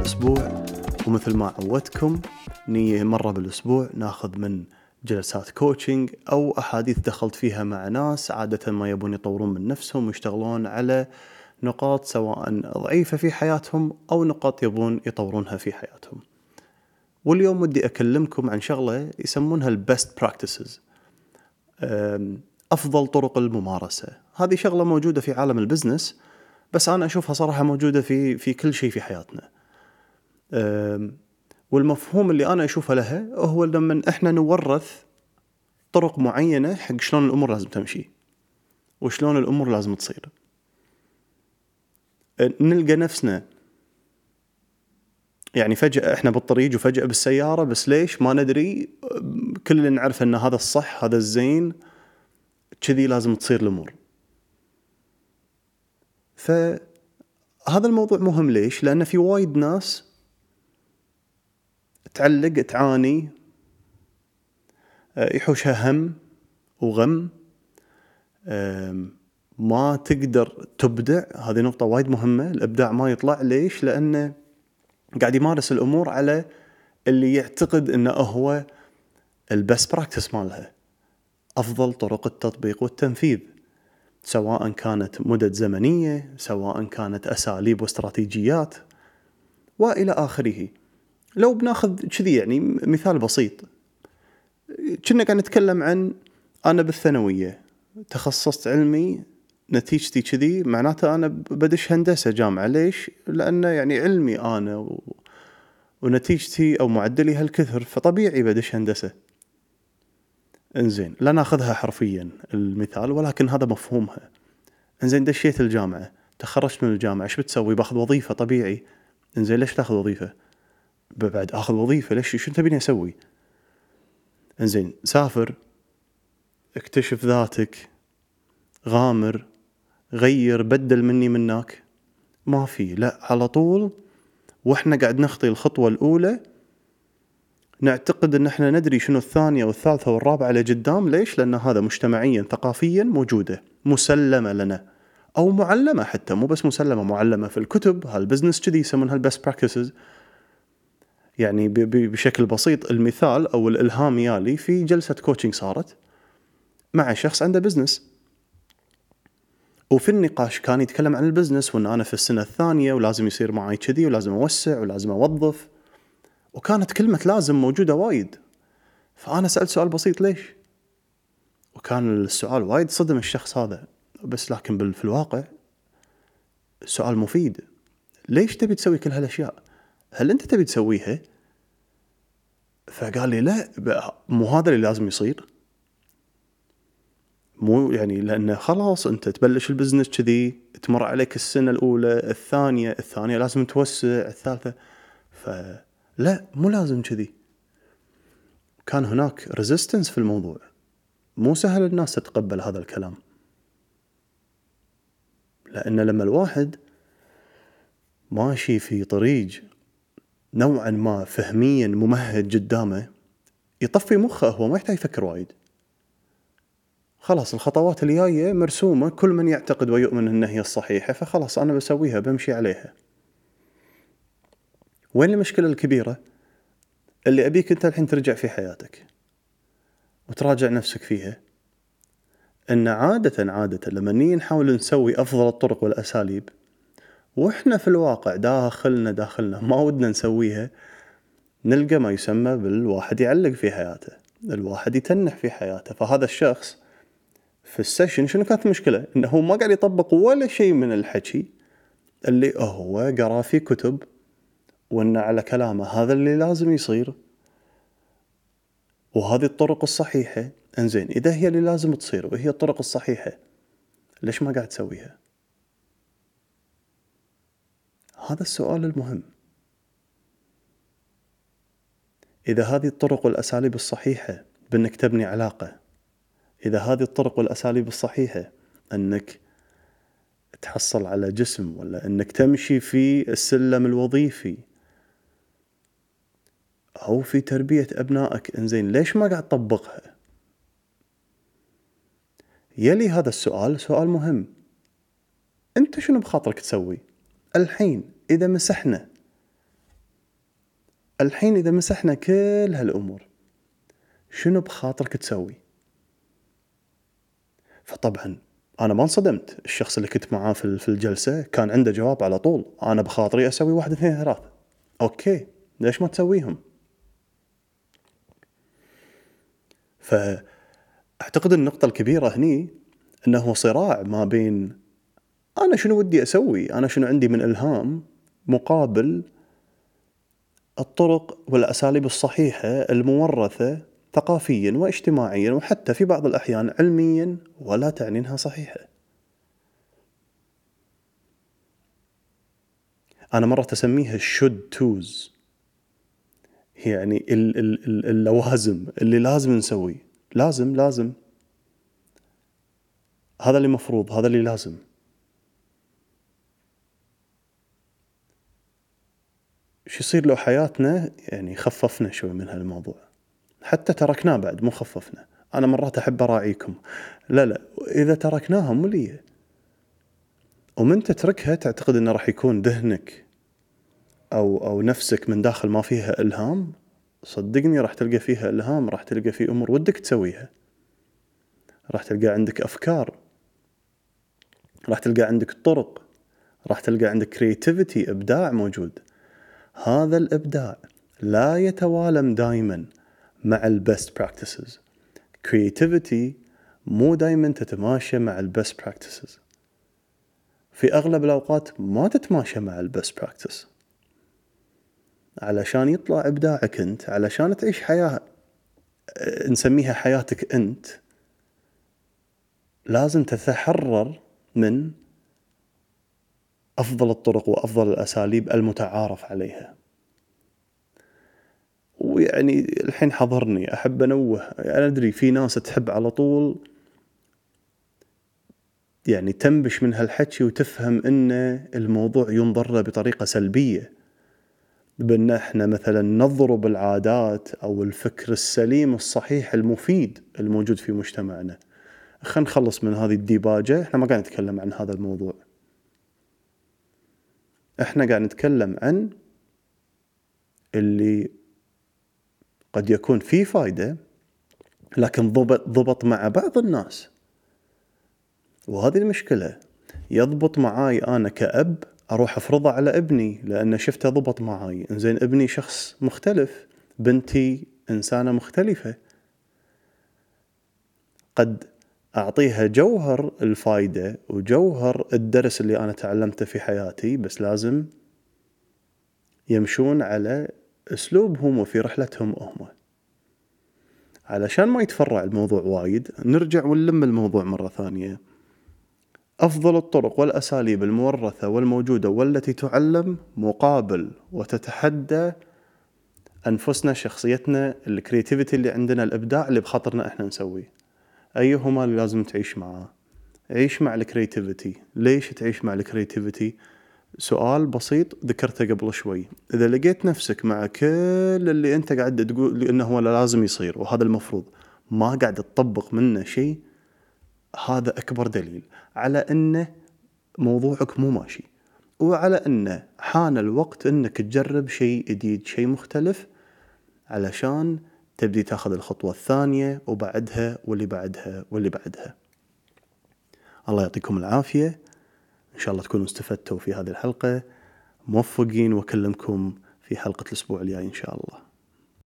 الأسبوع، ومثل ما عودتكم نيجي مرة بالأسبوع ناخذ من جلسات كوتشنج أو أحاديث دخلت فيها مع ناس عادة ما يبون يطورون من نفسهم ويشتغلون على نقاط سواء ضعيفة في حياتهم أو نقاط يبون يطورونها في حياتهم. واليوم ودي أكلمكم عن شغلة يسمونها البست براكتسز، أفضل طرق الممارسة. هذه شغلة موجودة في عالم البزنس، بس أنا أشوفها صراحة موجودة في كل شيء في حياتنا. والمفهوم اللي أنا أشوفه لها هو لما إحنا نورث طرق معينة حق شلون الأمور لازم تمشي وشلون الأمور لازم تصير، نلقى نفسنا يعني فجأة إحنا بالطريق وفجأة بالسيارة، بس ليش ما ندري. كلنا نعرف أن هذا الصح، هذا الزين، كذي لازم تصير الأمور. فهذا الموضوع مهم. ليش؟ لأن في وايد ناس تعلق، تعاني، يحوشها هم وغم، ما تقدر تبدع. هذه نقطة وايد مهمة، الإبداع ما يطلع. ليش؟ لأنه قاعد يمارس الأمور على اللي يعتقد أنه هو البست براكتس مالها، أفضل طرق التطبيق والتنفيذ، سواء كانت مدة زمنية، سواء كانت أساليب واستراتيجيات وإلى آخره. لو بناخذ كذي يعني مثال بسيط، كنا قاعد نتكلم عن أنا بالثانوية تخصصت علمي نتيجتي كذي، معناته أنا بدش هندسة جامعة. ليش؟ لأنه يعني علمي أنا ونتيجتي أو معدلي هالكثر، فطبيعي بدش هندسة. إنزين، لا ناخذها حرفيا المثال، ولكن هذا مفهومها. إنزين، دشيت الجامعة، تخرجت من الجامعة، إيش بتسوي؟ باخذ وظيفة طبيعي. إنزين، ليش تاخذ وظيفة؟ بعد أخذ وظيفة ليش؟ شو تبيني أسوي؟ إنزين، سافر، اكتشف ذاتك، غامر، غير، بدل مني منك. ما في، لا، على طول. وإحنا قاعد نخطي الخطوة الأولى نعتقد إن إحنا ندري شنو الثانية والثالثة والرابعة لقدام. ليش؟ لأن هذا مجتمعيا ثقافيا موجودة، مسلمة لنا أو معلمة، حتى مو بس مسلمة، معلمة في الكتب. هالبزنس كذي يسمونها البست براكتسز. يعني بشكل بسيط، المثال أو الإلهام يالي في جلسة كوتشنج صارت مع شخص عنده بزنس، وفي النقاش كان يتكلم عن البزنس، وأن أنا في السنة الثانية ولازم يصير معي كذي، ولازم أوسع، ولازم أوظف، وكانت كلمة لازم موجودة وايد. فأنا سألت سؤال بسيط، ليش؟ وكان السؤال وايد صدم الشخص هذا، بس لكن في الواقع سؤال مفيد. ليش تبي تسوي كل هالأشياء؟ هل أنت تبي تسويها؟ فقال لي لا، مو هذا اللي لازم يصير. مو يعني لأن خلاص أنت تبلش البزنس كذي، تمر عليك السنة الأولى، الثانية لازم توسع، الثالثة، فلا مو لازم كذي. كان هناك ريزيستنس في الموضوع، مو سهل الناس تتقبل هذا الكلام. لأن لما الواحد ماشي في طريق نوعا ما فهميا ممهد قدامه، يطفي مخه، هو ما يحتاج يفكر وايد، خلاص الخطوات اللي جايه مرسومه، كل من يعتقد ويؤمن انها هي الصحيحه، فخلاص انا بسويها، بمشي عليها. وين المشكله الكبيره اللي ابيك انت الحين ترجع في حياتك وتراجع نفسك فيها؟ ان عاده لما نحاول نسوي افضل الطرق والاساليب وإحنا في الواقع داخلنا ما ودنا نسويها، نلقى ما يسمى بالواحد يعلق في حياته، الواحد يتنح في حياته. فهذا الشخص في السيشن شنو كانت المشكلة؟ إنه ما قاعد يطبق ولا شيء من الحكي اللي هو قرأ في كتب، وإن على كلامه هذا اللي لازم يصير، وهذه الطرق الصحيحة. إنزين، إذا هي اللي لازم تصير وهي الطرق الصحيحة، ليش ما قاعد تسويها؟ هذا السؤال المهم. إذا هذه الطرق والأساليب الصحيحة بأنك تبني علاقة، إذا هذه الطرق والأساليب الصحيحة أنك تحصل على جسم، ولا أنك تمشي في السلم الوظيفي أو في تربية أبنائك، إنزين ليش ما قاعد تطبقها؟ يلي هذا السؤال سؤال مهم، أنت شنو بخاطرك تسوي؟ الحين إذا مسحنا الحين إذا مسحنا كل هالأمور شنو بخاطرك تسوي؟ فطبعا أنا ما انصدمت، الشخص اللي كنت معاه في الجلسة كان عنده جواب على طول، أنا بخاطري أسوي 1 2 3. أوكي، ليش ما تسويهم؟ فأعتقد النقطة الكبيرة هني أنه صراع ما بين أنا شنو ودي أسوي، أنا شنو عندي من إلهام، مقابل الطرق والأساليب الصحيحة المورثة ثقافيا واجتماعيا وحتى في بعض الأحيان علميا، ولا تعني أنها صحيحة. أنا مرة تسميها should to's، يعني اللوازم اللي لازم نسوي، لازم هذا اللي مفروض، هذا اللي لازم. شو يصير لو حياتنا يعني خففنا شوي من هالموضوع، حتى تركناه بعد، مو خففنا. أنا مرات أحب أراعيكم، لا إذا تركناها ملية، ومن تتركها تعتقد أنه راح يكون ذهنك أو نفسك من داخل ما فيها إلهام، صدقني راح تلقى فيها إلهام، راح تلقى فيه أمور ودك تسويها، راح تلقى عندك أفكار، راح تلقى عندك طرق، راح تلقى عندك كرياتيفيتي، إبداع موجود. هذا الإبداع لا يتوالم دائما مع البست براكتسز، كرياتيفيتي مو دائما تتماشى مع البست براكتسز، في أغلب الأوقات ما تتماشى مع البست براكتس، علشان يطلع إبداعك أنت، علشان تعيش حياة نسميها حياتك أنت، لازم تتحرر من أفضل الطرق وأفضل الأساليب المتعارف عليها. ويعني الحين حضرني أحب أنوه، أنا أدري في ناس تحب على طول يعني تنبش من هالحكي وتفهم أن الموضوع ينظر له بطريقة سلبية، بأن احنا مثلا نضرب العادات أو الفكر السليم الصحيح المفيد الموجود في مجتمعنا. خلينا نخلص من هذه الديباجة، احنا ما قاعد نتكلم عن هذا الموضوع، احنا قاعد نتكلم عن اللي قد يكون فيه فايدة لكن ضبط مع بعض الناس، وهذه المشكلة. يضبط معاي أنا كأب أروح أفرضه على ابني لأن شفته ضبط معاي، إنزين ابني شخص مختلف، بنتي إنسانة مختلفة، قد أعطيها جوهر الفايدة وجوهر الدرس اللي أنا تعلمته في حياتي، بس لازم يمشون على أسلوبهم وفي رحلتهم هم، علشان ما يتفرع الموضوع وايد. نرجع ونلم الموضوع مرة ثانية، أفضل الطرق والأساليب المورثة والموجودة والتي تعلم، مقابل وتتحدى أنفسنا، شخصيتنا، الكرياتيفيتي اللي عندنا، الإبداع اللي بخاطرنا إحنا نسويه. أيهما اللي لازم تعيش معه؟ عيش مع الكرياتيفيتي. ليش تعيش مع الكرياتيفيتي؟ سؤال بسيط ذكرته قبل شوي. إذا لقيت نفسك مع كل اللي أنت قاعد تقول إنه هو لازم يصير وهذا المفروض، ما قاعد تطبق منه شيء، هذا أكبر دليل على أن موضوعك مو ماشي، وعلى أن حان الوقت أنك تجرب شيء جديد، شيء مختلف، علشان تبدي تاخذ الخطوة الثانية وبعدها واللي بعدها واللي بعدها. الله يعطيكم العافية، إن شاء الله تكونوا استفدتوا في هذه الحلقة، موفقين، وأكلمكم في حلقة الأسبوع الجاي إن شاء الله.